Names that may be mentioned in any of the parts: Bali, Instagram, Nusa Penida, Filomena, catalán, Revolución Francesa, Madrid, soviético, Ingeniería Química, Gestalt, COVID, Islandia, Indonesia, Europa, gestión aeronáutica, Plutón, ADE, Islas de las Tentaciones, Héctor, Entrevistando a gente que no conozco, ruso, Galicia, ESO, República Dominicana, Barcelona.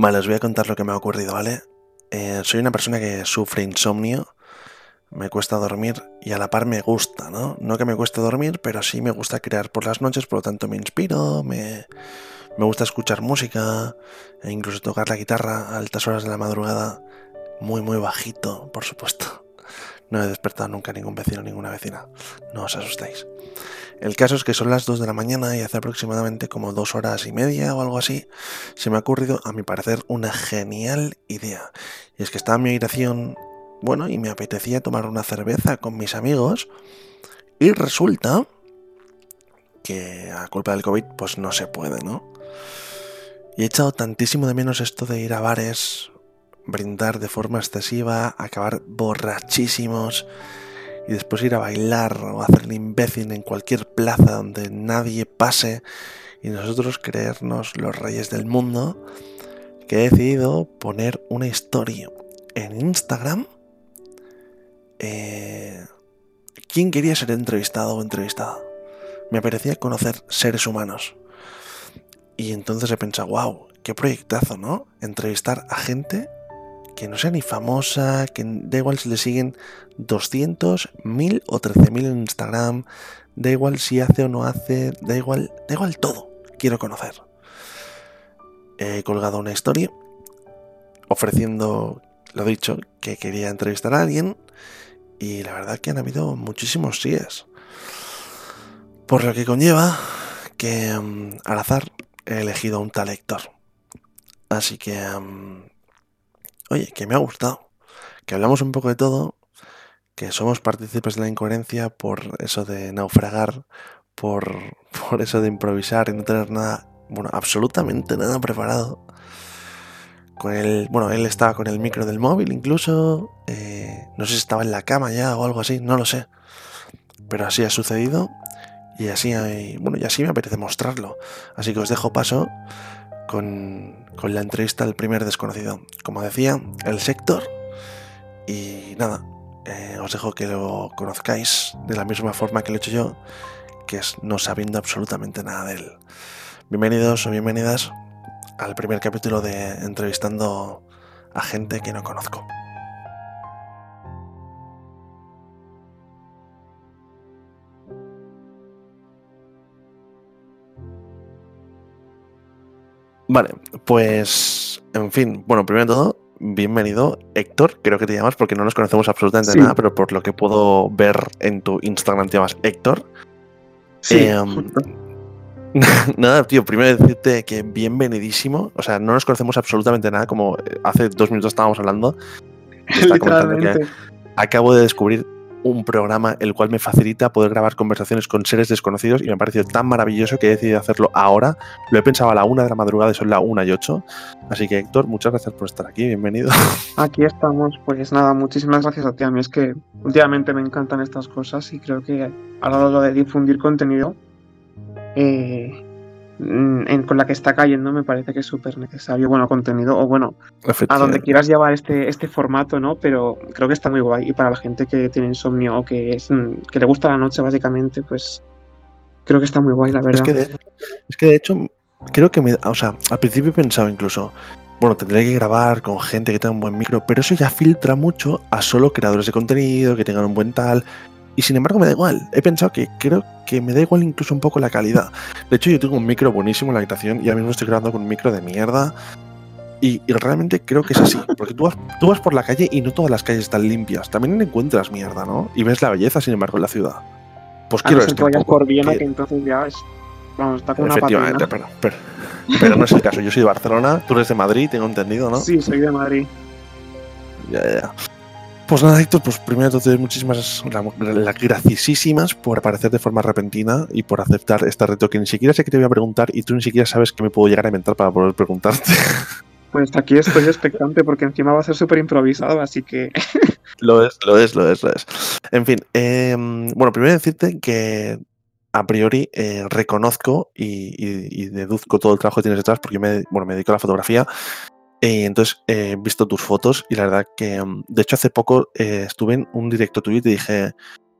Vale, os voy a contar lo que me ha ocurrido, ¿vale? Soy una persona que sufre insomnio, me cuesta dormir y a la par me gusta, ¿no? No que me cueste dormir, pero sí me gusta crear por las noches, por lo tanto me inspiro, me gusta escuchar música e incluso tocar la guitarra a altas horas de la madrugada, muy muy bajito, por supuesto. No he despertado nunca a ningún vecino, ninguna vecina, no os asustéis. El caso es que son las 2 de la mañana y hace aproximadamente como 2 horas y media o algo así, se me ha ocurrido, a mi parecer, una genial idea. Y es que estaba en mi habitación, bueno, y me apetecía tomar una cerveza con mis amigos, y resulta que a culpa del COVID pues no se puede, ¿no? Y he echado tantísimo de menos esto de ir a bares, brindar de forma excesiva, acabar borrachísimos y después ir a bailar o hacer el imbécil en cualquier plaza donde nadie pase y nosotros creernos los reyes del mundo, que he decidido poner una historia en Instagram. ¿Quién quería ser entrevistado o entrevistada? Me parecía conocer seres humanos. Y entonces he pensado, wow, qué proyectazo, ¿no? Entrevistar a gente que no sea ni famosa, que da igual si le siguen 200, 1000 o 13.000 en Instagram, da igual si hace o no hace, da igual todo, quiero conocer. He colgado una historia ofreciendo, lo dicho, que quería entrevistar a alguien y la verdad que han habido muchísimos síes. Por lo que conlleva que al azar he elegido a un tal Héctor. Así que... oye, que me ha gustado, que hablamos un poco de todo, que somos partícipes de la incoherencia por eso de naufragar, por eso de improvisar y no tener nada, bueno, absolutamente nada preparado. Con el, bueno, él estaba con el micro del móvil incluso, no sé si estaba en la cama ya o algo así, no lo sé. Pero así ha sucedido y así hay, bueno, y así me apetece mostrarlo. Así que os dejo paso con la entrevista al primer desconocido, como decía, el sector, y nada, os dejo que lo conozcáis de la misma forma que lo he hecho yo, que es no sabiendo absolutamente nada de él. Bienvenidos o bienvenidas al primer capítulo de Entrevistando a gente que no conozco. Vale, pues, en fin, bueno, primero de todo, bienvenido, Héctor, creo que te llamas porque no nos conocemos absolutamente nada, pero por lo que puedo ver en tu Instagram te llamas Héctor. Sí. Nada, tío, primero decirte que bienvenidísimo, o sea, no nos conocemos absolutamente nada, como hace 2 minutos estábamos hablando. Literalmente. Acabo de descubrir un programa el cual me facilita poder grabar conversaciones con seres desconocidos y me ha parecido tan maravilloso que he decidido hacerlo ahora. Lo he pensado a la 1 de la madrugada y son la 1:08. Así que, Héctor, muchas gracias por estar aquí, bienvenido. Aquí estamos, pues nada, muchísimas gracias a ti. A mí es que últimamente me encantan estas cosas y creo que a la hora de difundir contenido con la que está cayendo me parece que es súper necesario, bueno, contenido o bueno, a donde quieras llevar este formato, ¿no? Pero creo que está muy guay y para la gente que tiene insomnio o que le gusta la noche básicamente, pues creo que está muy guay, la verdad. Es que de hecho creo que al principio he pensado incluso, bueno, tendré que grabar con gente que tenga un buen micro, pero eso ya filtra mucho a solo creadores de contenido que tengan un buen tal. Y sin embargo me da igual, he pensado que creo que me da igual incluso un poco la calidad. De hecho yo tengo un micro buenísimo en la habitación y ahora mismo estoy grabando con un micro de mierda y realmente creo que es así, porque tú vas por la calle y no todas las calles están limpias, también encuentras mierda, ¿no? Y ves la belleza sin embargo en la ciudad. Pues quiero esto un poco, por Viena, que entonces ya es... Vamos, está con una patina. Efectivamente, pero no es el caso, yo soy de Barcelona, tú eres de Madrid, tengo entendido, ¿no? Sí, soy de Madrid. Ya. Pues nada, Héctor, pues primero te doy muchísimas graciosísimas por aparecer de forma repentina y por aceptar este reto que ni siquiera sé que te voy a preguntar y tú ni siquiera sabes que me puedo llegar a inventar para poder preguntarte. Pues aquí estoy expectante porque encima va a ser súper improvisado, así que... Lo es. En fin, bueno, primero decirte que a priori reconozco y deduzco todo el trabajo que tienes detrás porque me dedico a la fotografía. Y entonces he visto tus fotos y la verdad que, de hecho, hace poco estuve en un directo tuyo y te dije,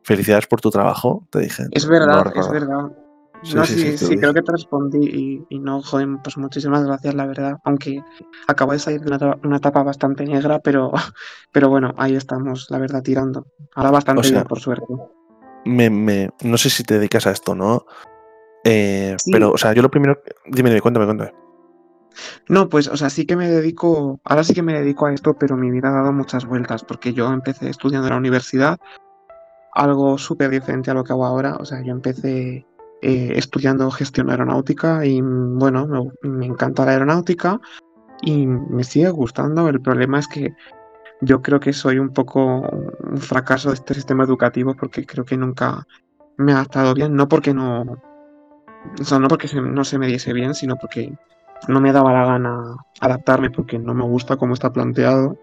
felicidades por tu trabajo, te dije. Es verdad, no, es verdad. No, sí, creo que te respondí y no, joder, pues muchísimas gracias, la verdad. Aunque acabo de salir de una etapa bastante negra, pero bueno, ahí estamos, la verdad, tirando. Ahora bastante, o sea, bien, por suerte. No sé si te dedicas a esto, ¿no? Sí. Pero, o sea, yo lo primero... Dime, cuéntame. No, pues, o sea, ahora sí que me dedico a esto, pero mi vida ha dado muchas vueltas, porque yo empecé estudiando en la universidad, algo súper diferente a lo que hago ahora. O sea, yo empecé estudiando gestión aeronáutica y, bueno, me encanta la aeronáutica y me sigue gustando. El problema es que yo creo que soy un poco un fracaso de este sistema educativo, porque creo que nunca me ha adaptado bien, no porque no se me diese bien, sino porque no me daba la gana adaptarme, porque no me gusta cómo está planteado.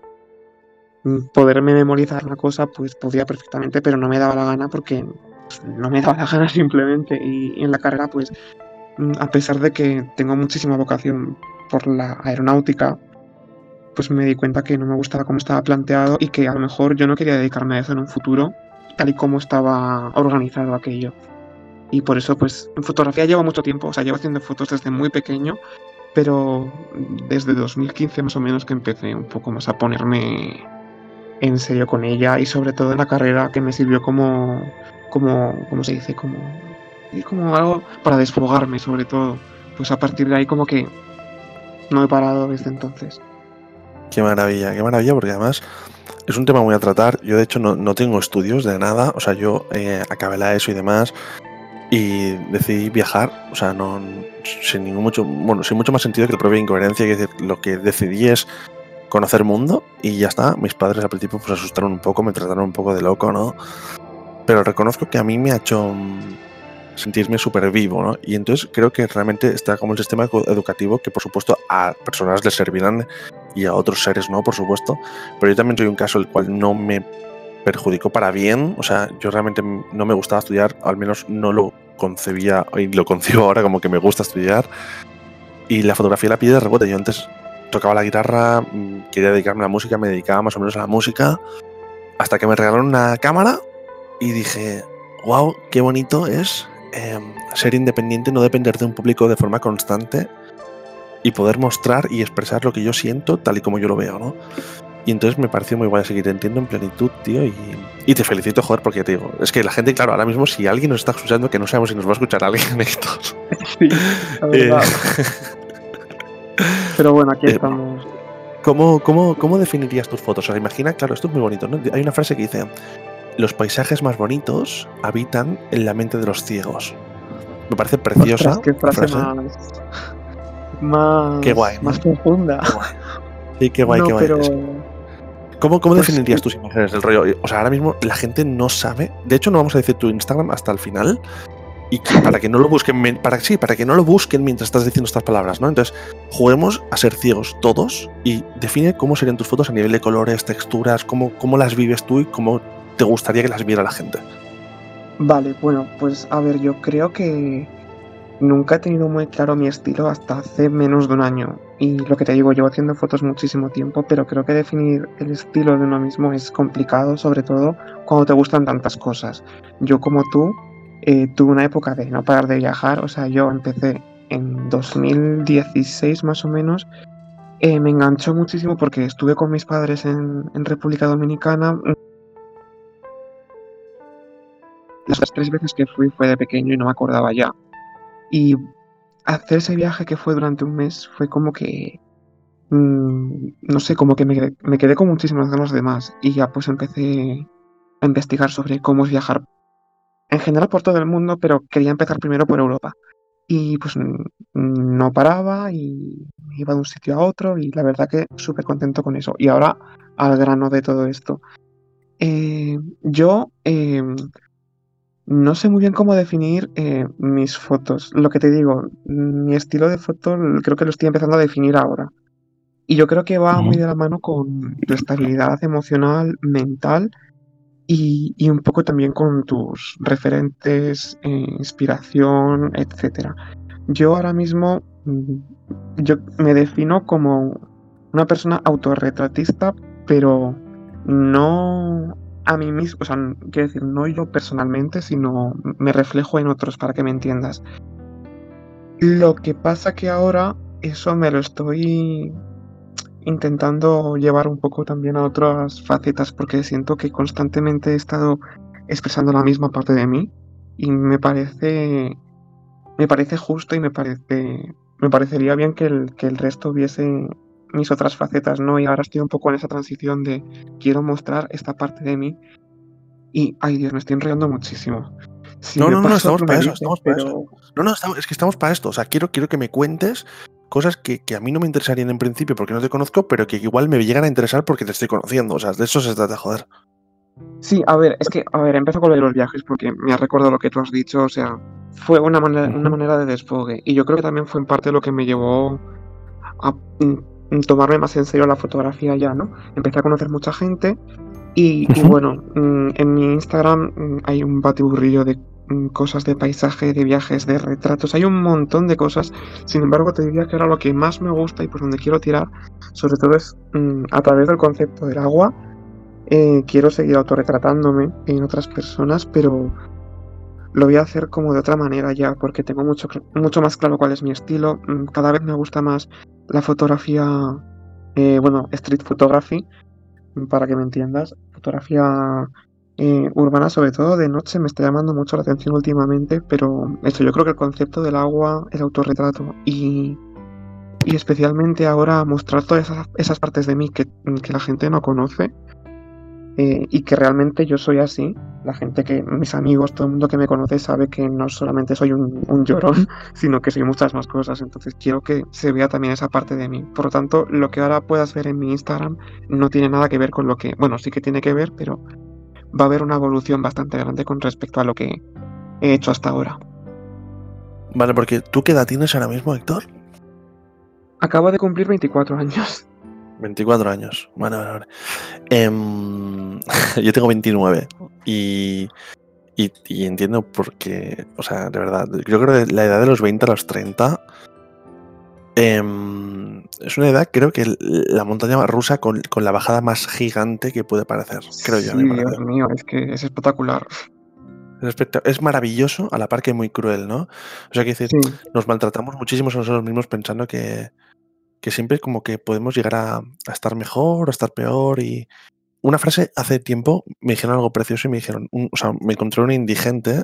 Poderme memorizar una cosa, pues podía perfectamente, pero no me daba la gana porque no me daba la gana simplemente. Y en la carrera, pues, a pesar de que tengo muchísima vocación por la aeronáutica, pues me di cuenta que no me gustaba cómo estaba planteado y que a lo mejor yo no quería dedicarme a eso en un futuro, tal y como estaba organizado aquello. Y por eso, pues, en fotografía llevo mucho tiempo, o sea, llevo haciendo fotos desde muy pequeño, pero desde 2015 más o menos que empecé un poco más a ponerme en serio con ella, y sobre todo en la carrera, que me sirvió como algo para desfogarme, sobre todo. Pues a partir de ahí como que no he parado desde entonces. Qué maravilla, porque además es un tema muy a tratar. Yo de hecho no tengo estudios de nada, o sea, yo acabé la ESO y demás, y decidí viajar, o sea, no sin ningún mucho, bueno, sin mucho más sentido que la propia incoherencia, es decir, lo que decidí es conocer mundo y ya está. Mis padres al principio pues asustaron un poco, me trataron un poco de loco, ¿no? Pero reconozco que a mí me ha hecho sentirme súper vivo, ¿no? Y entonces creo que realmente está como el sistema educativo, que por supuesto a personas les servirán y a otros seres no, por supuesto, pero yo también soy un caso el cual no me perjudicó para bien. O sea, yo realmente no me gustaba estudiar, al menos no lo concebía, y lo concibo ahora como que me gusta estudiar, y la fotografía la pillé de rebote. Yo antes tocaba la guitarra, quería dedicarme a la música, me dedicaba más o menos a la música, hasta que me regalaron una cámara y dije, wow, qué bonito es ser independiente, no depender de un público de forma constante y poder mostrar y expresar lo que yo siento tal y como yo lo veo, ¿no? Y entonces me pareció muy guay, así que te entiendo en plenitud, tío, y te felicito, joder, porque te digo, es que la gente, claro, ahora mismo, si alguien nos está escuchando, que no sabemos si nos va a escuchar alguien, Héctor. Sí, la verdad. Pero bueno, aquí estamos. ¿Cómo definirías tus fotos? O sea, imagina, claro, esto es muy bonito, ¿no? Hay una frase que dice, los paisajes más bonitos habitan en la mente de los ciegos. Me parece preciosa. Ostras, qué frase más... Qué guay, ¿no? Más profunda. Qué guay. Sí, qué guay, no, qué guay. Pero... ¿Cómo pues definirías tus imágenes del rollo? O sea, ahora mismo la gente no sabe. De hecho, no vamos a decir tu Instagram hasta el final. Y para que no lo busquen. Para que no lo busquen mientras estás diciendo estas palabras, ¿no? Entonces, juguemos a ser ciegos todos y define cómo serían tus fotos a nivel de colores, texturas, cómo las vives tú y cómo te gustaría que las viera la gente. Vale, bueno, pues a ver, yo creo que nunca he tenido muy claro mi estilo hasta hace menos de un año. Y lo que te digo, llevo haciendo fotos muchísimo tiempo, pero creo que definir el estilo de uno mismo es complicado, sobre todo cuando te gustan tantas cosas. Yo, como tú, tuve una época de no parar de viajar. O sea, yo empecé en 2016 más o menos. Me enganchó muchísimo porque estuve con mis padres en República Dominicana. Las 3 veces que fui fue de pequeño y no me acordaba ya. Y hacer ese viaje, que fue durante un mes, fue como que... no sé, como que me quedé con muchísimas ganas de más. Y ya pues empecé a investigar sobre cómo es viajar en general por todo el mundo, pero quería empezar primero por Europa. Y pues no paraba y iba de un sitio a otro, y la verdad que súper contento con eso. Y ahora, al grano de todo esto. Yo no sé muy bien cómo definir mis fotos. Lo que te digo, mi estilo de foto creo que lo estoy empezando a definir ahora. Y yo creo que va muy de la mano con tu estabilidad emocional, mental y un poco también con tus referentes, inspiración, etc. Yo ahora mismo me defino como una persona autorretratista, pero no a mí mismo, o sea, quiero decir, no yo personalmente, sino me reflejo en otros, para que me entiendas. Lo que pasa que ahora eso me lo estoy intentando llevar un poco también a otras facetas, porque siento que constantemente he estado expresando la misma parte de mí y me parece justo y me parecería bien que el resto viese mis otras facetas, ¿no? Y ahora estoy un poco en esa transición de quiero mostrar esta parte de mí y, ay Dios, me estoy enrollando muchísimo. Si no, estamos para eso, es que estamos para esto, o sea, quiero que me cuentes cosas que a mí no me interesarían en principio porque no te conozco, pero que igual me llegan a interesar porque te estoy conociendo, o sea, de eso se trata, joder. Sí, a ver, empiezo con lo de los viajes porque me ha recordado lo que tú has dicho, o sea, fue una manera de desfogue y yo creo que también fue en parte lo que me llevó a tomarme más en serio la fotografía ya, ¿no? Empecé a conocer mucha gente y bueno, en mi Instagram hay un batiburrillo de cosas de paisaje, de viajes, de retratos, hay un montón de cosas. Sin embargo, te diría que ahora lo que más me gusta y por donde quiero tirar, sobre todo es a través del concepto del agua. Quiero seguir autorretratándome en otras personas, pero lo voy a hacer como de otra manera ya, porque tengo mucho más claro cuál es mi estilo. Cada vez me gusta más la fotografía, street photography, para que me entiendas, fotografía urbana, sobre todo de noche, me está llamando mucho la atención últimamente, pero eso, yo creo que el concepto del agua, el autorretrato y especialmente ahora mostrar todas esas partes de mí que la gente no conoce. Y que realmente yo soy así. La gente que, mis amigos, todo el mundo que me conoce sabe que no solamente soy un llorón, sino que soy muchas más cosas. Entonces quiero que se vea también esa parte de mí. Por lo tanto, lo que ahora puedas ver en mi Instagram no tiene nada que ver con lo que... Bueno, sí que tiene que ver, pero va a haber una evolución bastante grande con respecto a lo que he hecho hasta ahora. Vale, porque ¿tú qué edad tienes ahora mismo, Héctor? Acabo de cumplir 24 años. 24 años, vale. Yo tengo 29 y entiendo por qué, o sea, de verdad, yo creo que la edad de los 20 a los 30 es una edad, creo que la montaña rusa con la bajada más gigante que puede parecer, creo sí, yo. Dios mío, es que es espectacular. Es maravilloso, a la par que muy cruel, ¿no? O sea, que decir, sí. Nos maltratamos muchísimo a nosotros mismos pensando que siempre como que podemos llegar a estar mejor, a estar peor. Y una frase hace tiempo me dijeron algo precioso y me dijeron, me encontré un indigente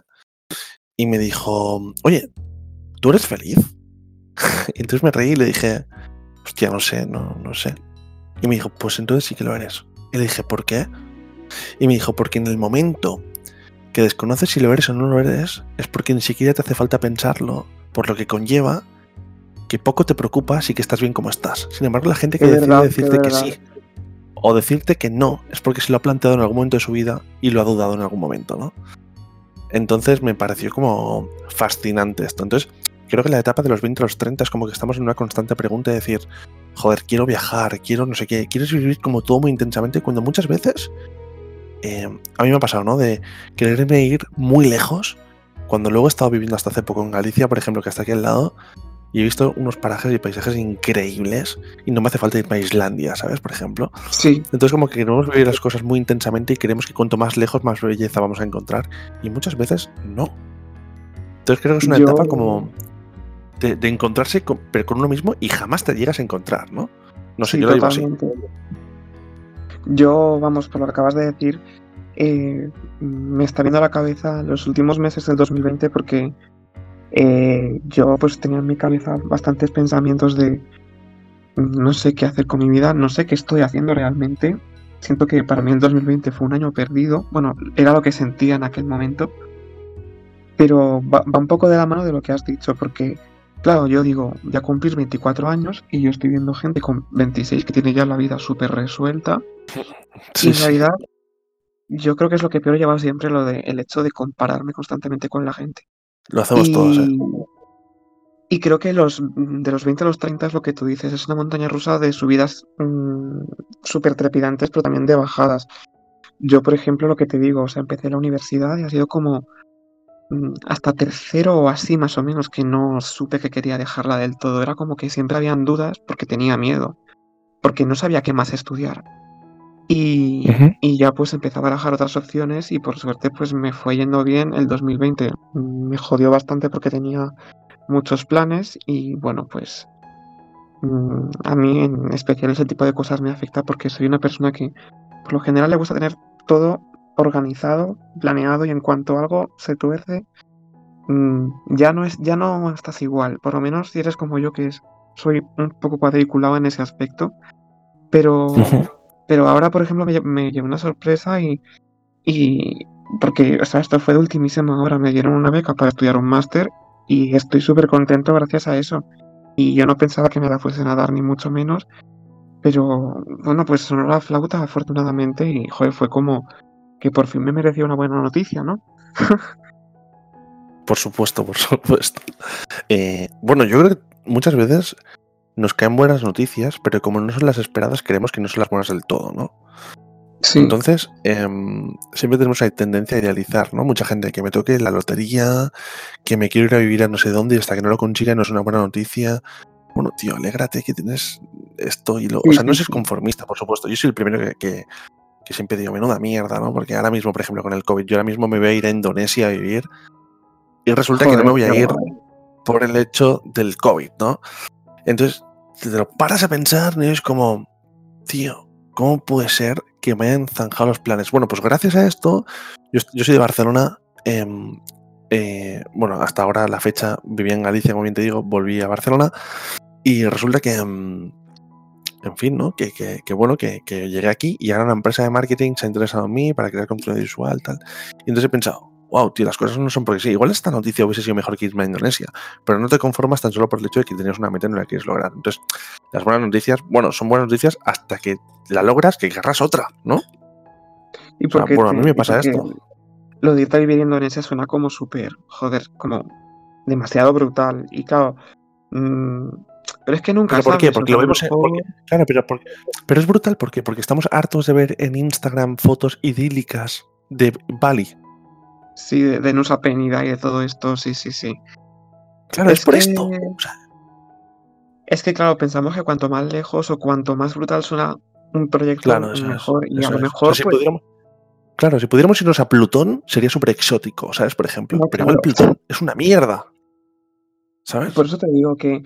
y me dijo, oye, ¿tú eres feliz? Y entonces me reí y le dije, hostia, no sé. Y me dijo, pues entonces sí que lo eres. Y le dije, ¿por qué? Y me dijo, porque en el momento que desconoces si lo eres o no lo eres, es porque ni siquiera te hace falta pensarlo, por lo que conlleva que poco te preocupas y que estás bien como estás. Sin embargo, la gente que decide decirte que sí o decirte que no es porque se lo ha planteado en algún momento de su vida y lo ha dudado en algún momento, ¿no? Entonces me pareció como fascinante esto. Entonces creo que la etapa de los 20 a los 30 es como que estamos en una constante pregunta de decir, joder, quiero viajar, quiero no sé qué, quieres vivir como todo muy intensamente, cuando muchas veces, a mí me ha pasado, ¿no? De quererme ir muy lejos, cuando luego he estado viviendo hasta hace poco en Galicia, por ejemplo, que está aquí al lado, y he visto unos parajes y paisajes increíbles y no me hace falta irme a Islandia, ¿sabes? Por ejemplo. Sí. Entonces como que queremos vivir las cosas muy intensamente y creemos que cuanto más lejos, más belleza vamos a encontrar. Y muchas veces no. Entonces creo que es una etapa como de encontrarse con uno mismo y jamás te llegas a encontrar, ¿no? No sé, sí, yo lo digo así. Yo, vamos, por lo que acabas de decir, me está viendo a la cabeza los últimos meses del 2020 porque... yo pues tenía en mi cabeza bastantes pensamientos de no sé qué hacer con mi vida, no sé qué estoy haciendo realmente. Siento que para mí el 2020 fue un año perdido, bueno, era lo que sentía en aquel momento, pero va un poco de la mano de lo que has dicho, porque claro, yo digo, ya cumplís 24 años y yo estoy viendo gente con 26 que tiene ya la vida súper resuelta, sí. Y en realidad yo creo que es lo que peor lleva siempre, lo de el hecho de compararme constantemente con la gente. Lo hacemos todos, ¿eh? Y creo que de los 20 a los 30 es lo que tú dices, es una montaña rusa de subidas súper trepidantes, pero también de bajadas. Yo, por ejemplo, lo que te digo, o sea, empecé la universidad y ha sido como hasta tercero o así más o menos que no supe que quería dejarla del todo. Era como que siempre habían dudas porque tenía miedo, porque no sabía qué más estudiar. Ujú. Y ya pues empecé a barajar otras opciones y por suerte pues me fue yendo bien el 2020. Me jodió bastante porque tenía muchos planes y bueno pues a mí en especial ese tipo de cosas me afecta porque soy una persona que por lo general le gusta tener todo organizado, planeado y en cuanto algo se tuerce ya no estás igual, por lo menos si eres como yo que soy un poco cuadriculado en ese aspecto, pero... Ujú. Pero ahora, por ejemplo, me llevé una sorpresa y porque, o sea, esto fue de ultimísima hora. Me dieron una beca para estudiar un máster y estoy súper contento gracias a eso. Y yo no pensaba que me la fuesen a dar, ni mucho menos. Pero, bueno, pues sonó la flauta, afortunadamente, y, joder, fue como que por fin me merecía una buena noticia, ¿no? Por supuesto, por supuesto. Bueno, yo creo que muchas veces nos caen buenas noticias, pero como no son las esperadas, creemos que no son las buenas del todo, ¿no? Sí, Entonces, siempre tenemos ahí tendencia a idealizar, ¿no? Mucha gente que me toque la lotería, que me quiero ir a vivir a no sé dónde y hasta que no lo consiga no es una buena noticia. Bueno, tío, alégrate que tienes esto y lo... O sí, sea, no sí, seas sí. conformista, por supuesto. Yo soy el primero que siempre digo, menuda mierda, ¿no? Porque ahora mismo, por ejemplo, con el COVID, yo ahora mismo me voy a ir a Indonesia a vivir y resulta que no me Joder, voy qué a ir guay. por el hecho del COVID, ¿no? Entonces, te lo paras a pensar, ¿no? Y es como, tío, ¿cómo puede ser que me hayan zanjado los planes? Bueno, pues gracias a esto, yo soy de Barcelona. Bueno, hasta ahora la fecha vivía en Galicia, como bien te digo, volví a Barcelona. Y resulta que, en fin, ¿no? Que bueno, que llegué aquí y ahora una empresa de marketing se ha interesado en mí para crear contenido visual, tal. Y entonces he pensado, wow, tío, las cosas no son porque sí. Igual esta noticia hubiese sido mejor que irme a Indonesia, pero no te conformas tan solo por el hecho de que tenías una meta y no la quieres lograr. Entonces, las buenas noticias, bueno, son buenas noticias hasta que la logras, que querrás otra, ¿no? O y sea, porque, bueno, a mí me y pasa porque esto. lo de irte a vivir en Indonesia suena como súper, joder, como demasiado brutal. Y claro, mm, pero es que nunca ¿Pero por qué? sabes, o Porque sea, lo a lo vemos. Mejor... Claro, pero es brutal, ¿por qué? Porque estamos hartos de ver en Instagram fotos idílicas de Bali. Sí, de Nusa Penida y de todo esto, sí. Claro, es Es por que, esto. O sea, es que claro, pensamos que cuanto más lejos o cuanto más brutal suena un proyecto, claro, eso es. mejor. Y a Eso lo es. O sea, mejor, si pues, pudiéramos. Claro, si pudiéramos irnos a Plutón, sería súper exótico, ¿sabes? Por ejemplo. no, Pero igual claro. O sea, Plutón es una mierda, ¿sabes? por eso te digo que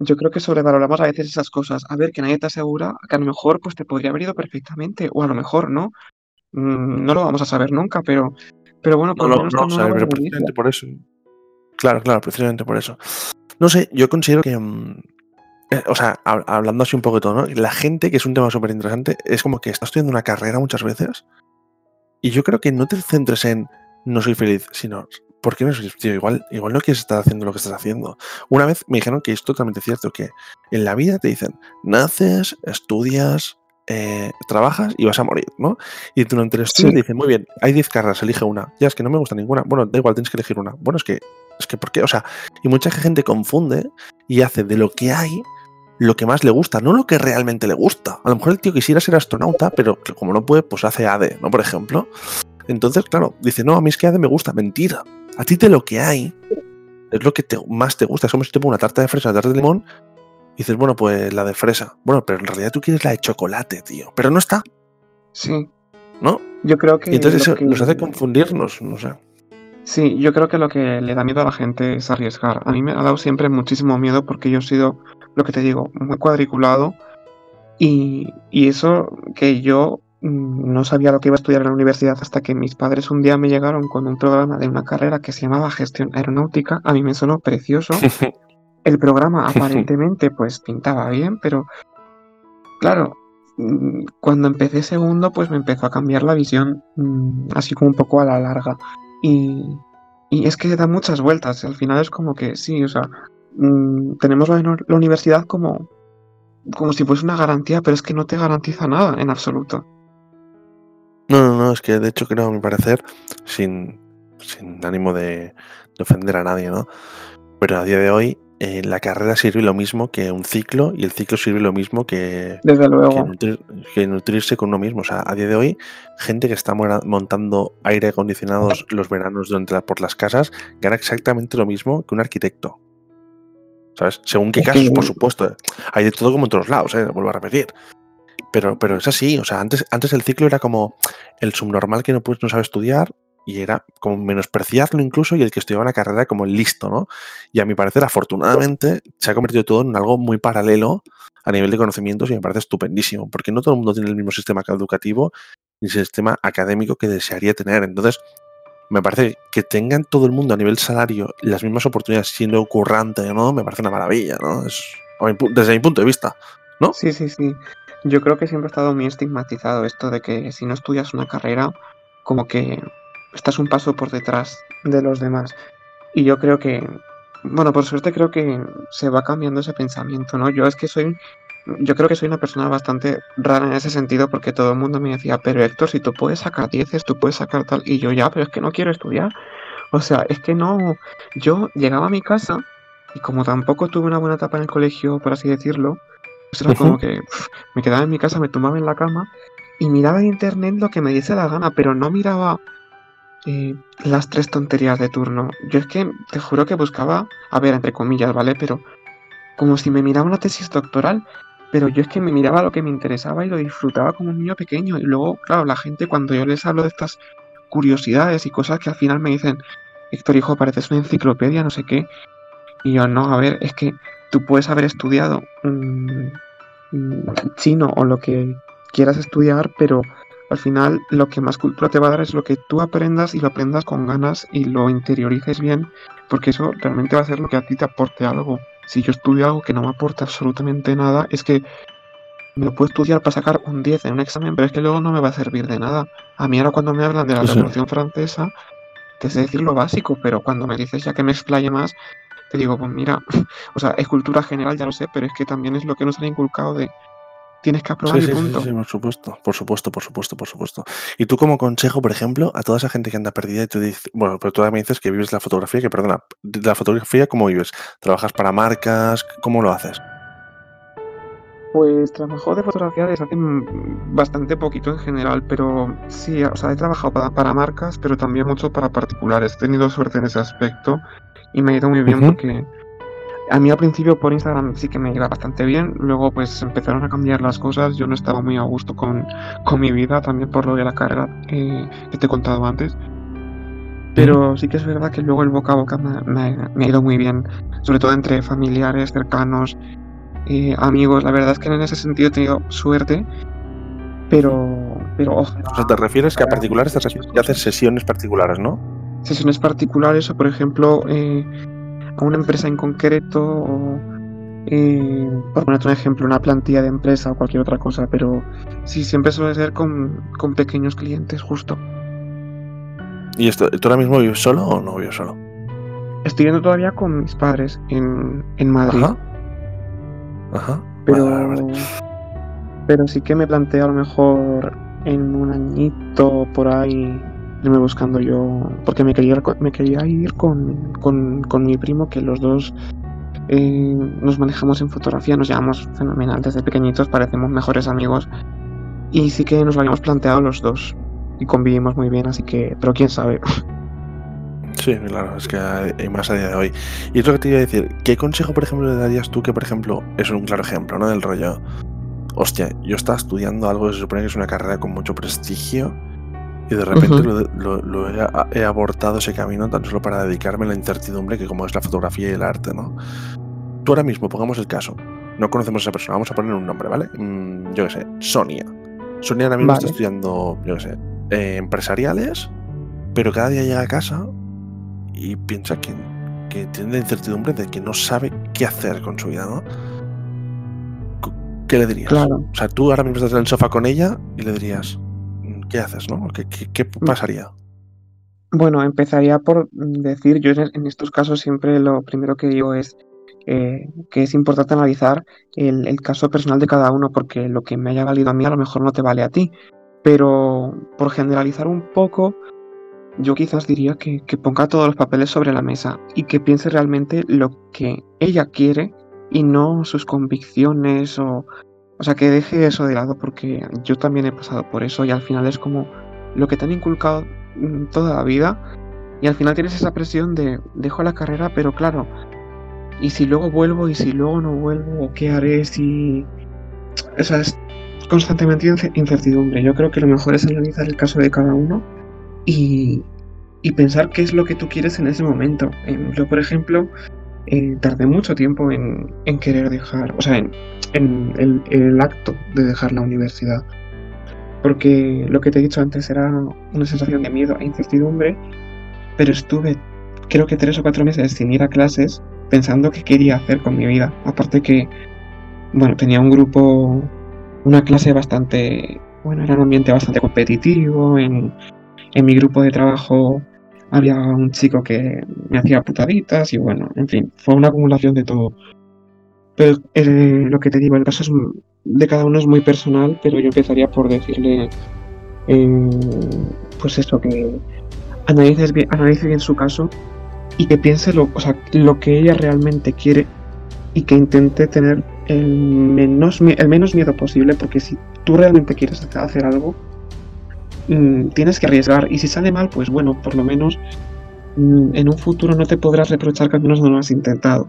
yo creo que sobrevaloramos a veces esas cosas. A ver, que nadie te asegura que a lo mejor pues te podría haber ido perfectamente, o a lo mejor no. No lo vamos a saber nunca, pero bueno, No por lo lo menos no, con una ¿sabes? buena Pero noticia. precisamente por eso. Claro, precisamente por eso. No sé, yo considero que. O sea, hablando así un poco de todo, ¿no? La gente, que es un tema súper interesante, es como que está estudiando una carrera muchas veces y yo creo que no te centres en no soy feliz, sino ¿por qué no soy feliz? Tío, igual no quieres estar haciendo lo que estás haciendo. Una vez me dijeron que es totalmente cierto, que en la vida te dicen, naces, estudias, trabajas y vas a morir, ¿no? Y durante el estudio te Sí, dicen, muy bien, hay 10 carreras, elige una. Ya, es que no me gusta ninguna. Bueno, da igual, tienes que elegir una. Bueno, es que, ¿por qué? O sea, y mucha gente confunde y hace de lo que hay lo que más le gusta, no lo que realmente le gusta. A lo mejor el tío quisiera ser astronauta, pero que como no puede, pues hace ADE, ¿no? Por ejemplo. Entonces, claro, dice, no, a mí es que ADE me gusta. Mentira. A ti de lo que hay es lo que más te gusta. Es como si te pongo una tarta de fresa, una tarta de limón, y dices, bueno, pues la de fresa. Bueno, pero en realidad tú quieres la de chocolate, tío. Pero no está, sí. ¿no? Yo creo que Y entonces lo eso que nos hace confundirnos, no sé. sí, yo creo que lo que le da miedo a la gente es arriesgar. A mí me ha dado siempre muchísimo miedo porque yo he sido, lo que te digo, muy cuadriculado y eso que yo no sabía lo que iba a estudiar en la universidad hasta que mis padres un día me llegaron con un programa de una carrera que se llamaba Gestión Aeronáutica. A mí me sonó precioso. El programa aparentemente pues pintaba bien, pero claro, cuando empecé segundo pues me empezó a cambiar la visión así como un poco a la larga. Y, y es que se dan muchas vueltas, al final es como que sí, o sea, tenemos la universidad como si fuese una garantía, pero es que no te garantiza nada en absoluto. No, es que de hecho creo, a mi parecer, sin ánimo de ofender a nadie, ¿no? Pero a día de hoy la carrera sirve lo mismo que un ciclo y el ciclo sirve lo mismo que, Desde que, luego, nutrir- que nutrirse con uno mismo. O sea, a día de hoy, gente que está montando aire acondicionados los veranos por las casas gana exactamente lo mismo que un arquitecto, ¿sabes? Según qué es que casos, por supuesto. Hay de todo como en todos lados, vuelvo a repetir. Pero es así, o sea, antes el ciclo era como el subnormal que no sabe estudiar y era como menospreciarlo incluso, y el que estudiaba la carrera como el listo, ¿no? Y a mi parecer, afortunadamente, se ha convertido todo en algo muy paralelo a nivel de conocimientos y me parece estupendísimo, porque no todo el mundo tiene el mismo sistema educativo ni sistema académico que desearía tener. Entonces, me parece que tengan todo el mundo a nivel salario las mismas oportunidades siendo currante, ¿no? Me parece una maravilla, ¿no? Es, desde mi punto de vista, ¿no? Sí, sí, sí. Yo creo que siempre ha estado muy estigmatizado esto de que si no estudias una carrera, como que estás un paso por detrás de los demás. Y yo creo que, bueno, por suerte creo que se va cambiando ese pensamiento, ¿no? Yo creo que soy una persona bastante rara en ese sentido, porque todo el mundo me decía, pero Héctor, si tú puedes sacar 10, tú puedes sacar tal, y yo ya, pero es que no quiero estudiar. O sea, es que no, yo llegaba a mi casa y como tampoco tuve una buena etapa en el colegio, por así decirlo, pues era como que me quedaba en mi casa, me tumbaba en la cama y miraba en internet lo que me diese la gana, pero no miraba las tres tonterías de turno. Yo es que te juro que buscaba, a ver, entre comillas, ¿vale? Pero como si me miraba una tesis doctoral, pero yo es que me miraba lo que me interesaba y lo disfrutaba como un niño pequeño. Y luego, claro, la gente cuando yo les hablo de estas curiosidades y cosas que al final me dicen, Héctor, hijo, pareces una enciclopedia, no sé qué. Y yo, no, a ver, es que tú puedes haber estudiado chino o lo que quieras estudiar, pero al final lo que más cultura te va a dar es lo que tú aprendas y lo aprendas con ganas y lo interiorices bien, porque eso realmente va a ser lo que a ti te aporte algo. Si yo estudio algo que no me aporta absolutamente nada, es que me lo puedo estudiar para sacar un 10 en un examen, pero es que luego no me va a servir de nada. A mí ahora cuando me hablan de la Revolución Francesa, te sé decir lo básico, pero cuando me dices ya que me explaye más, te digo, pues mira, o sea, es cultura general, ya lo sé, pero es que también es lo que nos han inculcado de tienes que aprobar y punto. Sí, por supuesto. Y tú como consejo, por ejemplo, a toda esa gente que anda perdida y tú dices, bueno, pero tú ahora me dices que vives la fotografía, que perdona, la fotografía, ¿cómo vives? ¿Trabajas para marcas? ¿Cómo lo haces? Pues trabajo de fotografía desde hace bastante poquito en general, pero sí, o sea, he trabajado para marcas, pero también mucho para particulares. He tenido suerte en ese aspecto y me ha ido muy bien porque a mí al principio por Instagram sí que me iba bastante bien, luego pues empezaron a cambiar las cosas, yo no estaba muy a gusto con mi vida, también por lo de la carrera que te he contado antes. Pero sí que es verdad que luego el boca a boca me ha ido muy bien, sobre todo entre familiares, cercanos, amigos. La verdad es que en ese sentido he tenido suerte, pero ojalá. O sea, te refieres que a particulares te refieres que haces sesiones particulares, ¿no? Sesiones particulares o, por ejemplo, a una empresa en concreto o, por ponerte un ejemplo, una plantilla de empresa o cualquier otra cosa, pero sí, siempre suele ser con pequeños clientes, justo. ¿Y esto, tú ahora mismo vives solo o no vives solo? Estoy viviendo todavía con mis padres en Madrid. Ajá. Pero vale. Pero sí que me planteo a lo mejor en un añito por ahí irme buscando yo, porque me quería ir con mi primo, que los dos nos manejamos en fotografía, nos llevamos fenomenal desde pequeñitos, parecemos mejores amigos y sí que nos lo habíamos planteado los dos y convivimos muy bien, así que, pero quién sabe. Sí, claro, es que hay más a día de hoy. Y es lo que te iba a decir, ¿qué consejo, por ejemplo, le darías tú que, por ejemplo, es un claro ejemplo, ¿no? Del rollo, hostia, yo estaba estudiando algo que se supone que es una carrera con mucho prestigio y de repente lo he abortado ese camino tan solo para dedicarme a la incertidumbre que como es la fotografía y el arte, ¿no? Tú ahora mismo, pongamos el caso, no conocemos a esa persona, vamos a poner un nombre, ¿vale? Yo qué sé, Sonia. Sonia ahora mismo está estudiando, yo qué sé, empresariales, pero cada día llega a casa y piensa que tiene la incertidumbre de que no sabe qué hacer con su vida, ¿no? ¿Qué le dirías? Claro. O sea, tú ahora mismo estás en el sofá con ella y le dirías, ¿qué haces, no? ¿Qué pasaría? Bueno, empezaría por decir, yo en estos casos siempre lo primero que digo es que es importante analizar el caso personal de cada uno, porque lo que me haya valido a mí a lo mejor no te vale a ti. Pero por generalizar un poco, yo quizás diría que ponga todos los papeles sobre la mesa y que piense realmente lo que ella quiere y no sus convicciones o sea, que deje eso de lado, porque yo también he pasado por eso y al final es como lo que te han inculcado toda la vida y al final tienes esa presión de dejo la carrera, pero claro, ¿y si luego vuelvo? ¿Y si luego no vuelvo? ¿Qué haré? O sea, constantemente incertidumbre. Yo creo que lo mejor es analizar el caso de cada uno y pensar qué es lo que tú quieres en ese momento. Yo, por ejemplo, tardé mucho tiempo en querer dejar, o sea, en el acto de dejar la universidad. Porque lo que te he dicho antes era una sensación de miedo e incertidumbre, pero estuve creo que 3 o 4 meses sin ir a clases pensando qué quería hacer con mi vida. Aparte que, bueno, tenía un grupo, una clase bastante, bueno, era un ambiente bastante competitivo. En mi grupo de trabajo había un chico que me hacía putaditas y bueno, en fin, fue una acumulación de todo. Pero lo que te digo, el caso es, de cada uno es muy personal, pero yo empezaría por decirle, pues eso, que analice bien su caso y que piense lo que ella realmente quiere y que intente tener el menos miedo posible, porque si tú realmente quieres hacer algo, tienes que arriesgar, y si sale mal, pues bueno, por lo menos en un futuro no te podrás reprochar que al menos no lo has intentado.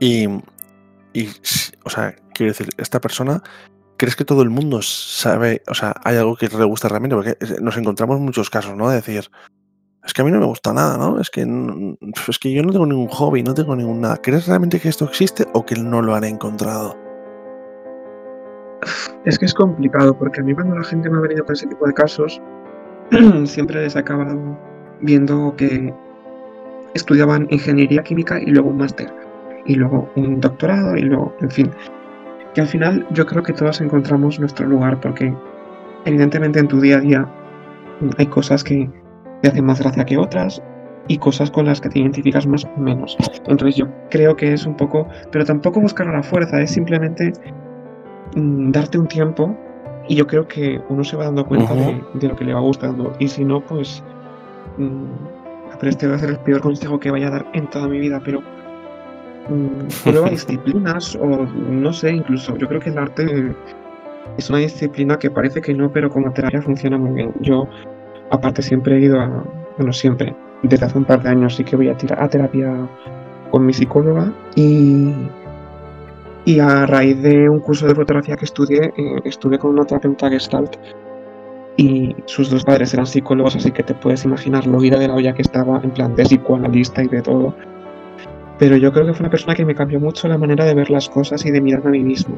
Y o sea, quiero decir, esta persona, ¿crees que todo el mundo sabe, o sea, hay algo que le gusta realmente? Porque nos encontramos muchos casos, ¿no? De decir, es que a mí no me gusta nada, ¿no? Es que yo no tengo ningún hobby, no tengo ningún nada. ¿Crees realmente que esto existe o que no lo han encontrado? Es que es complicado, porque a mí cuando la gente me ha venido con ese tipo de casos, siempre les acaba viendo que estudiaban ingeniería química y luego un máster, y luego un doctorado, y luego, en fin. Que al final yo creo que todos encontramos nuestro lugar, porque evidentemente en tu día a día hay cosas que te hacen más gracia que otras y cosas con las que te identificas más o menos. Entonces yo creo que es un poco, pero tampoco buscar a la fuerza, es simplemente darte un tiempo, y yo creo que uno se va dando cuenta de lo que le va gustando, y si no, pues pero este va a ser el peor consejo que vaya a dar en toda mi vida, pero prueba disciplinas, o no sé, incluso yo creo que el arte es una disciplina que parece que no, pero como terapia funciona muy bien. Yo aparte siempre he ido a, bueno, siempre, desde hace un par de años sí que voy a terapia con mi psicóloga, y a raíz de un curso de fotografía que estudié, estuve con una terapeuta Gestalt, y sus 2 padres eran psicólogos, así que te puedes imaginar lo ida de la olla que estaba, en plan de psicoanalista y de todo. Pero yo creo que fue una persona que me cambió mucho la manera de ver las cosas y de mirarme a mí mismo.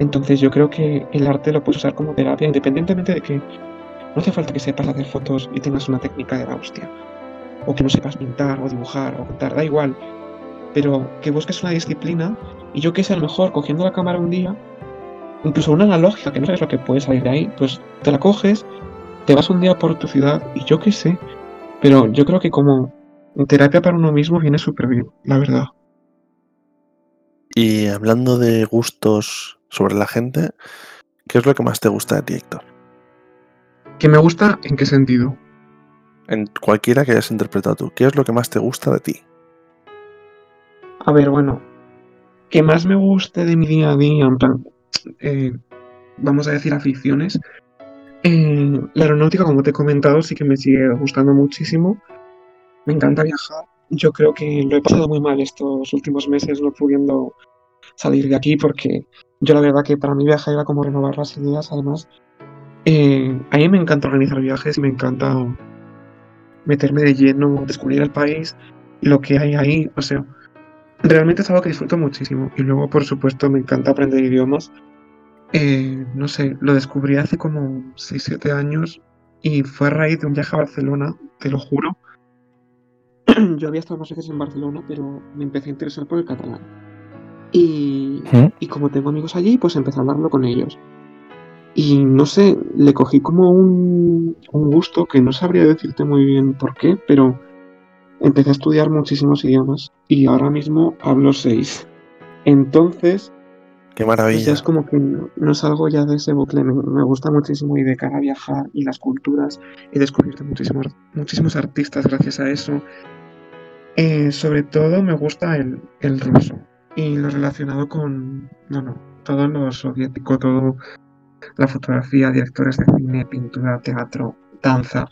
Entonces yo creo que el arte lo puedes usar como terapia, independientemente de que no hace falta que sepas hacer fotos y tengas una técnica de la hostia, o que no sepas pintar o dibujar o cantar, da igual, pero que busques una disciplina, y yo que sé, a lo mejor cogiendo la cámara un día, incluso una analógica, que no sabes lo que puede salir de ahí, pues te la coges, te vas un día por tu ciudad y yo qué sé. Pero yo creo que como terapia para uno mismo viene súper bien, la verdad. Y hablando de gustos sobre la gente, ¿qué es lo que más te gusta de ti, Héctor? ¿Que me gusta en qué sentido? En cualquiera que hayas interpretado tú. ¿Qué es lo que más te gusta de ti? A ver, bueno, que más me guste de mi día a día, en plan, vamos a decir aficiones, la aeronáutica, como te he comentado, sí que me sigue gustando muchísimo. Me encanta viajar. Yo creo que lo he pasado muy mal estos últimos meses no pudiendo salir de aquí, porque yo la verdad que para mí viajar era como renovar las ideas. Además, a mí me encanta organizar viajes, me encanta meterme de lleno, descubrir el país, lo que hay ahí, o sea, realmente es algo que disfruto muchísimo. Y luego, por supuesto, me encanta aprender idiomas. No sé, lo descubrí hace como 6-7 años y fue a raíz de un viaje a Barcelona, te lo juro. Yo había estado más veces en Barcelona, pero me empecé a interesar por el catalán. Y como tengo amigos allí, pues empecé a hablarlo con ellos. Y no sé, le cogí como un gusto que no sabría decirte muy bien por qué, pero empecé a estudiar muchísimos idiomas y ahora mismo hablo 6. Entonces, qué maravilla. Pues ya es como que no salgo ya de ese bucle. Me gusta muchísimo, y de cara a viajar y las culturas. He descubierto muchísimos artistas gracias a eso. Sobre todo me gusta el ruso y lo relacionado con todo lo soviético, todo la fotografía, directores de cine, pintura, teatro, danza.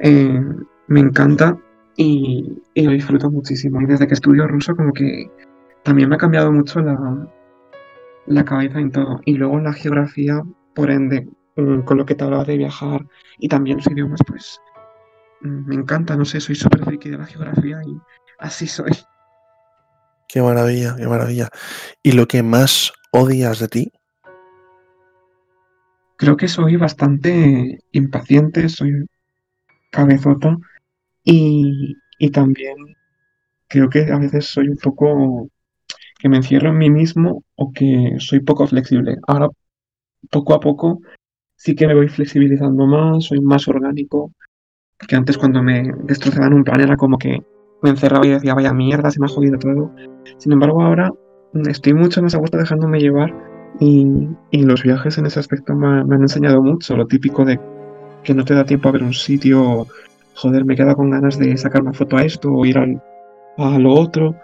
Me encanta. Y lo disfruto muchísimo. Y desde que estudio ruso, como que también me ha cambiado mucho la cabeza en todo. Y luego la geografía, por ende, con lo que te hablaba de viajar y también los idiomas, pues me encanta, no sé, soy súper friki de la geografía y así soy. Qué maravilla, qué maravilla. ¿Y lo que más odias de ti? Creo que soy bastante impaciente, soy cabezota y también creo que a veces soy un poco que me encierro en mí mismo o que soy poco flexible. Ahora, poco a poco, sí que me voy flexibilizando más, soy más orgánico, porque antes cuando me destrozaban un plan era como que me encerraba y decía, vaya mierda, se me ha jodido todo. Sin embargo, ahora estoy mucho más a gusto dejándome llevar y los viajes en ese aspecto me han enseñado mucho. Lo típico de que no te da tiempo a ver un sitio, joder, me queda con ganas de sacar una foto a esto o ir a lo otro.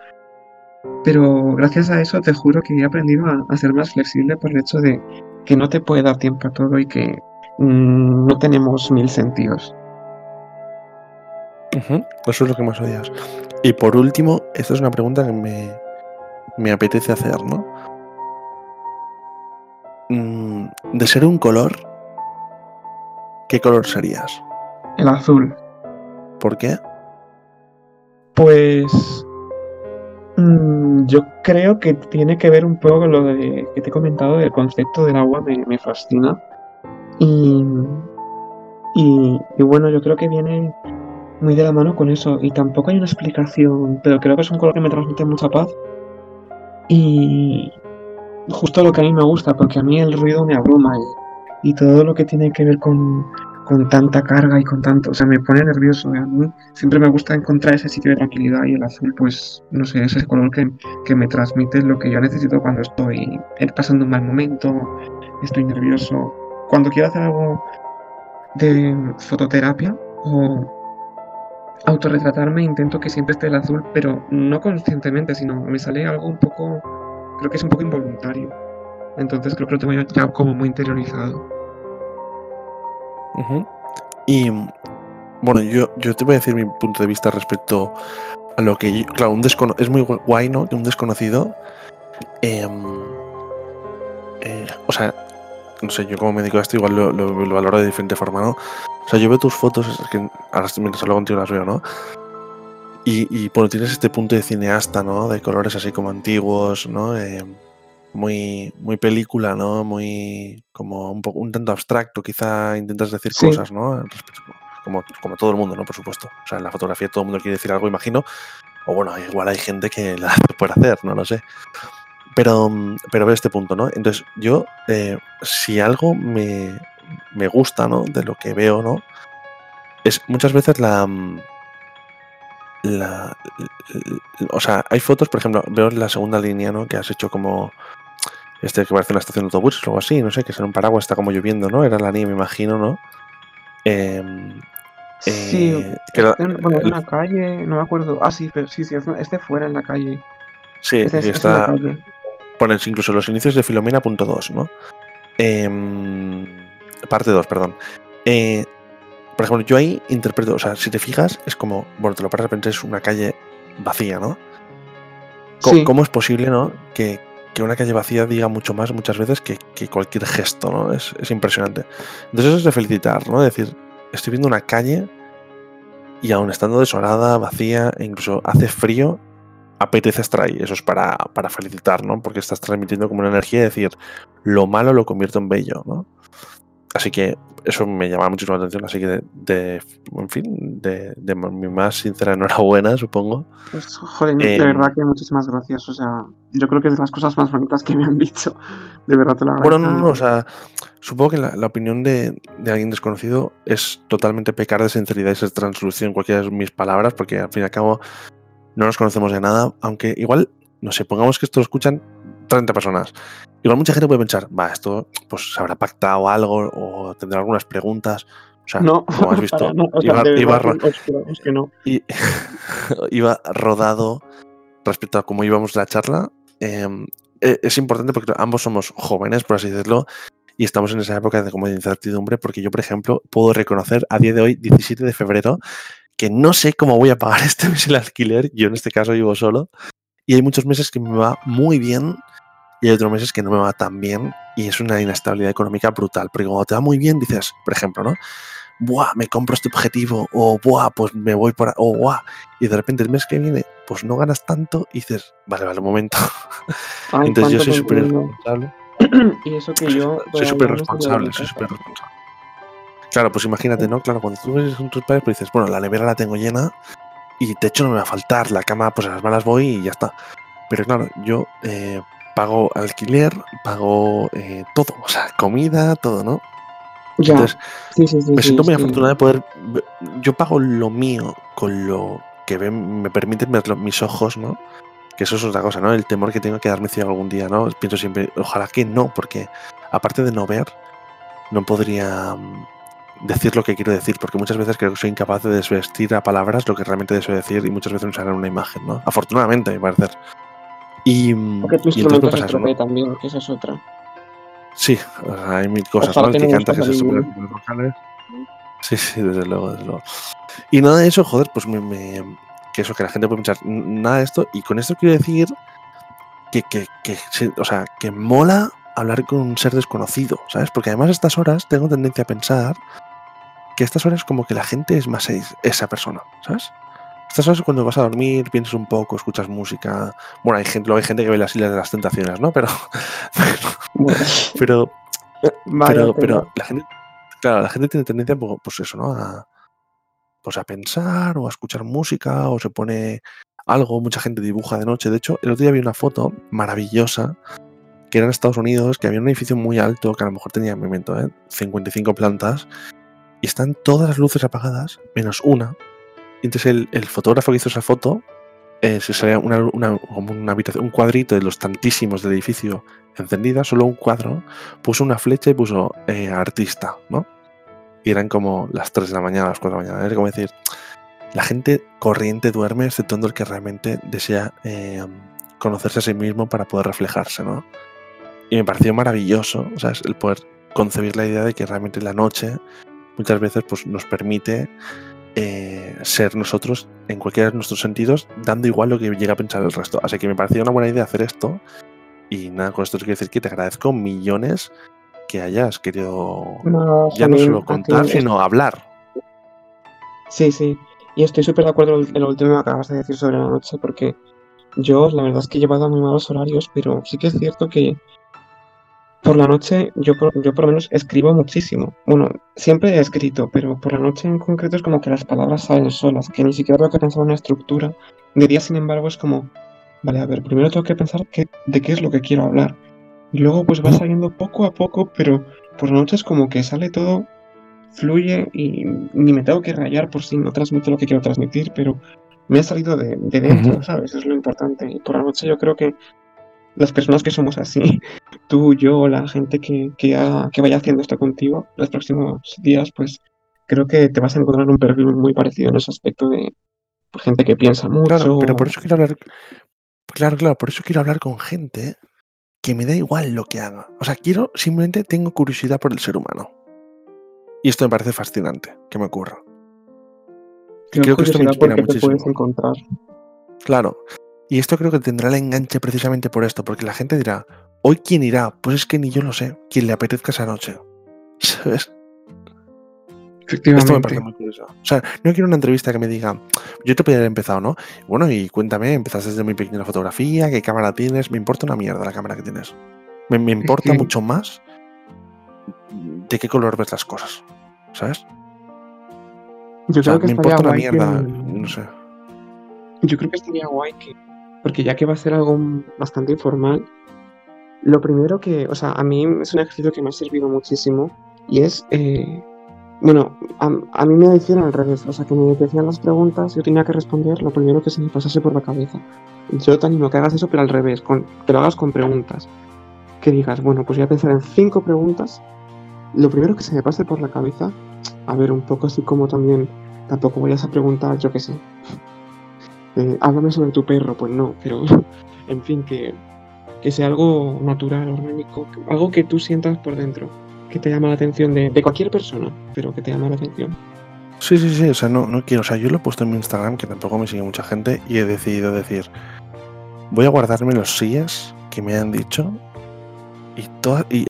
Pero gracias a eso te juro que he aprendido a ser más flexible por el hecho de que no te puede dar tiempo a todo y que no tenemos mil sentidos. Uh-huh. Eso es lo que más odias. Y por último, esta es una pregunta que me apetece hacer, ¿no? De ser un color, ¿qué color serías? El azul. ¿Por qué? Pues yo creo que tiene que ver un poco con lo de que te he comentado del concepto del agua, me fascina. Y bueno, yo creo que viene muy de la mano con eso, y tampoco hay una explicación, pero creo que es un color que me transmite mucha paz y justo lo que a mí me gusta, porque a mí el ruido me abruma y todo lo que tiene que ver con tanta carga y con tanto, o sea, me pone nervioso. A mí siempre me gusta encontrar ese sitio de tranquilidad y el azul, pues, no sé, ese color que me transmite lo que yo necesito cuando estoy pasando un mal momento, estoy nervioso, cuando quiero hacer algo de fototerapia o autorretratarme, intento que siempre esté el azul, pero no conscientemente, sino me sale algo un poco, creo que es un poco involuntario. Entonces creo que lo tengo ya como muy interiorizado. Uh-huh. Y bueno, yo te voy a decir mi punto de vista respecto a lo que yo, claro, es muy guay, ¿no? Que un desconocido, o sea, no sé, yo como me dedico a esto igual lo valoro de diferente forma, ¿no? O sea, yo veo tus fotos, es que ahora mientras hablo contigo las veo, ¿no? Y bueno, tienes este punto de cineasta, ¿no? De colores así como antiguos, ¿no? Muy, muy película, ¿no? Muy como un tanto abstracto, quizá intentas decir sí, cosas, ¿no? Como todo el mundo, ¿no? Por supuesto. O sea, en la fotografía todo el mundo quiere decir algo, imagino. O bueno, igual hay gente que la hace por hacer, no lo sé. Pero veo este punto, ¿no? Entonces, yo, si algo me gusta, ¿no? De lo que veo, ¿no? Es muchas veces o sea, hay fotos, por ejemplo, veo la segunda línea, ¿no? Que has hecho como que parece una estación de autobús o algo así, no sé, que es en un paraguas, está como lloviendo, ¿no? Era la nieve, me imagino, ¿no? Sí, bueno, es una calle, no me acuerdo. Ah, sí, pero sí, es de fuera, en la calle. Sí, y está. Pones incluso los inicios de Filomena punto 2, ¿no? Parte 2, perdón. Por ejemplo, yo ahí interpreto, o sea, si te fijas, es como, bueno, te lo paras a pensar, es una calle vacía, ¿no? Sí. ¿Cómo es posible, ¿no? Que una calle vacía diga mucho más muchas veces que cualquier gesto, ¿no? Es impresionante. Entonces eso es de felicitar, ¿no? Es decir, estoy viendo una calle y aún estando desolada, vacía, e incluso hace frío, apetece estar ahí. Eso es para felicitar, ¿no? Porque estás transmitiendo como una energía de decir, lo malo lo convierto en bello, ¿no? Así que eso me llamaba muchísimo la atención, así que de mi más sincera enhorabuena, supongo. Pues, joder, de verdad que muchísimas gracias, o sea, yo creo que es de las cosas más bonitas que me han dicho, de verdad te lo agradezco. Bueno, no, o sea, supongo que la opinión de alguien desconocido es totalmente pecar de sinceridad y ser translucido en cualquiera de mis palabras, porque al fin y al cabo no nos conocemos de nada, aunque igual, no sé, pongamos que esto lo escuchan 30 personas. Igual mucha gente puede pensar, va, esto pues se habrá pactado algo o tendrá algunas preguntas. O sea, no, como has visto, no, o sea, iba iba rodado respecto a cómo íbamos la charla. Es importante porque ambos somos jóvenes, por así decirlo, y estamos en esa época de como de incertidumbre, porque yo, por ejemplo, puedo reconocer a día de hoy, 17 de febrero, que no sé cómo voy a pagar este mes el alquiler. Yo en este caso vivo solo. Y hay muchos meses que me va muy bien y hay otros meses que no me va tan bien y es una inestabilidad económica brutal. Porque cuando te va muy bien dices, por ejemplo, ¿no? Buah, me compro este objetivo, o buah, pues me voy por... o buah, y de repente el mes que viene, pues no ganas tanto y dices, vale, un momento. Ay, entonces yo soy súper irresponsable. Y eso que yo... Soy súper responsable. Claro, pues imagínate, ¿no? Claro, cuando tú ves con tus padres, pues dices, bueno, la nevera la tengo llena y techo no me va a faltar, la cama, pues a las malas voy y ya está. Pero claro, yo pago alquiler, pago todo, o sea, comida, todo, ¿no? Ya. Entonces, me siento muy afortunada de poder... Yo pago lo mío con lo que me permiten ver mis ojos, ¿no? Que eso es otra cosa, ¿no? El temor que tengo que darme ciego algún día, ¿no? Pienso siempre, ojalá que no, porque aparte de no ver, no podría decir lo que quiero decir, porque muchas veces creo que soy incapaz de desvestir a palabras lo que realmente deseo decir y muchas veces nos harán una imagen, ¿no? Afortunadamente, a mi parecer. Porque tu instrumento se estropea también, que esa es otra. Sí, o sea, hay mil cosas, ¿no? El que canta, que se supera los vocales. Sí, desde luego. Y nada de eso, joder, pues que eso, que la gente puede pensar, nada de esto. Y con esto quiero decir que mola hablar con un ser desconocido, ¿sabes? Porque además a estas horas tengo tendencia a pensar que a estas horas como que la gente es más esa persona, ¿sabes? Estas horas cuando vas a dormir, piensas un poco, escuchas música... Bueno, hay gente que ve las Islas de las Tentaciones, ¿no? Pero la gente tiene tendencia, pues eso, ¿no? A pensar o a escuchar música o se pone algo. Mucha gente dibuja de noche. De hecho, el otro día vi una foto maravillosa que era en Estados Unidos, que había un edificio muy alto que a lo mejor tenía, me invento, 55 plantas y están todas las luces apagadas menos una. Entonces el fotógrafo que hizo esa foto se salía como una habitación, un cuadrito de los tantísimos del edificio encendida, solo un cuadro, puso una flecha y puso artista, ¿no? Y eran como las 3 de la mañana, las 4 de la mañana. Es como decir, la gente corriente duerme, exceptuando el que realmente desea conocerse a sí mismo para poder reflejarse, ¿no? Y me pareció maravilloso, ¿sabes? El poder concebir la idea de que realmente la noche muchas veces pues, nos permite... ser nosotros en cualquiera de nuestros sentidos, dando igual lo que llega a pensar el resto. Así que me parecía una buena idea hacer esto. Y nada, con esto quiero decir que te agradezco millones que hayas querido ya no solo contar, sino hablar. Sí. Y estoy súper de acuerdo en lo último que acabas de decir sobre la noche, porque yo la verdad es que he llevado muy malos horarios, pero sí que es cierto que por la noche yo por lo menos escribo muchísimo. Bueno, siempre he escrito, pero por la noche en concreto es como que las palabras salen solas, que ni siquiera tengo que pensar en una estructura. De día, sin embargo, es como, vale, a ver, primero tengo que pensar de qué es lo que quiero hablar. Y luego pues va saliendo poco a poco, pero por la noche es como que sale todo, fluye y ni me tengo que rayar por si no transmito lo que quiero transmitir, pero me ha salido de dentro, ¿sabes? Eso es lo importante. Y por la noche yo creo que las personas que somos así, tú, yo, la gente que vaya haciendo esto contigo los próximos días, pues creo que te vas a encontrar un perfil muy parecido en ese aspecto de pues, gente que piensa mucho. Claro, pero por eso quiero hablar. Claro, por eso quiero hablar con gente que me da igual lo que haga. O sea, simplemente tengo curiosidad por el ser humano. Y esto me parece fascinante, que me ocurra. Creo que esto me inspira muchísimo. Te puedes encontrar. Claro. Y esto creo que tendrá el enganche precisamente por esto, porque la gente dirá, ¿hoy quién irá? Pues es que ni yo lo sé, quien le apetezca esa noche, ¿sabes? Efectivamente. Esto me parece muy curioso. O sea, no quiero una entrevista que me diga, yo te podría haber empezado, ¿no? Bueno, y cuéntame, empezaste desde muy pequeña la fotografía, ¿qué cámara tienes? Me importa una mierda la cámara que tienes. Me importa mucho más de qué color ves las cosas, ¿sabes? Yo creo que me importa una mierda, no sé. Yo creo que estaría guay porque ya que va a ser algo bastante informal, lo primero que, o sea, a mí es un ejercicio que me ha servido muchísimo y es, bueno, a mí me hicieron al revés, o sea, que me decían las preguntas, yo tenía que responder lo primero que se me pasase por la cabeza. Yo te animo a que hagas eso, pero al revés, que lo hagas con preguntas. Que digas, bueno, pues voy a pensar en 5 preguntas, lo primero que se me pase por la cabeza, a ver, un poco así como también, tampoco vayas a preguntar, yo qué sé. Háblame sobre tu perro, pues no, pero en fin, que sea algo natural, orgánico, algo que tú sientas por dentro, que te llama la atención de cualquier persona, pero que te llama la atención. Sí, o sea, no quiero, o sea, yo lo he puesto en mi Instagram, que tampoco me sigue mucha gente, y he decidido decir, voy a guardarme los síes que me han dicho y, toda, y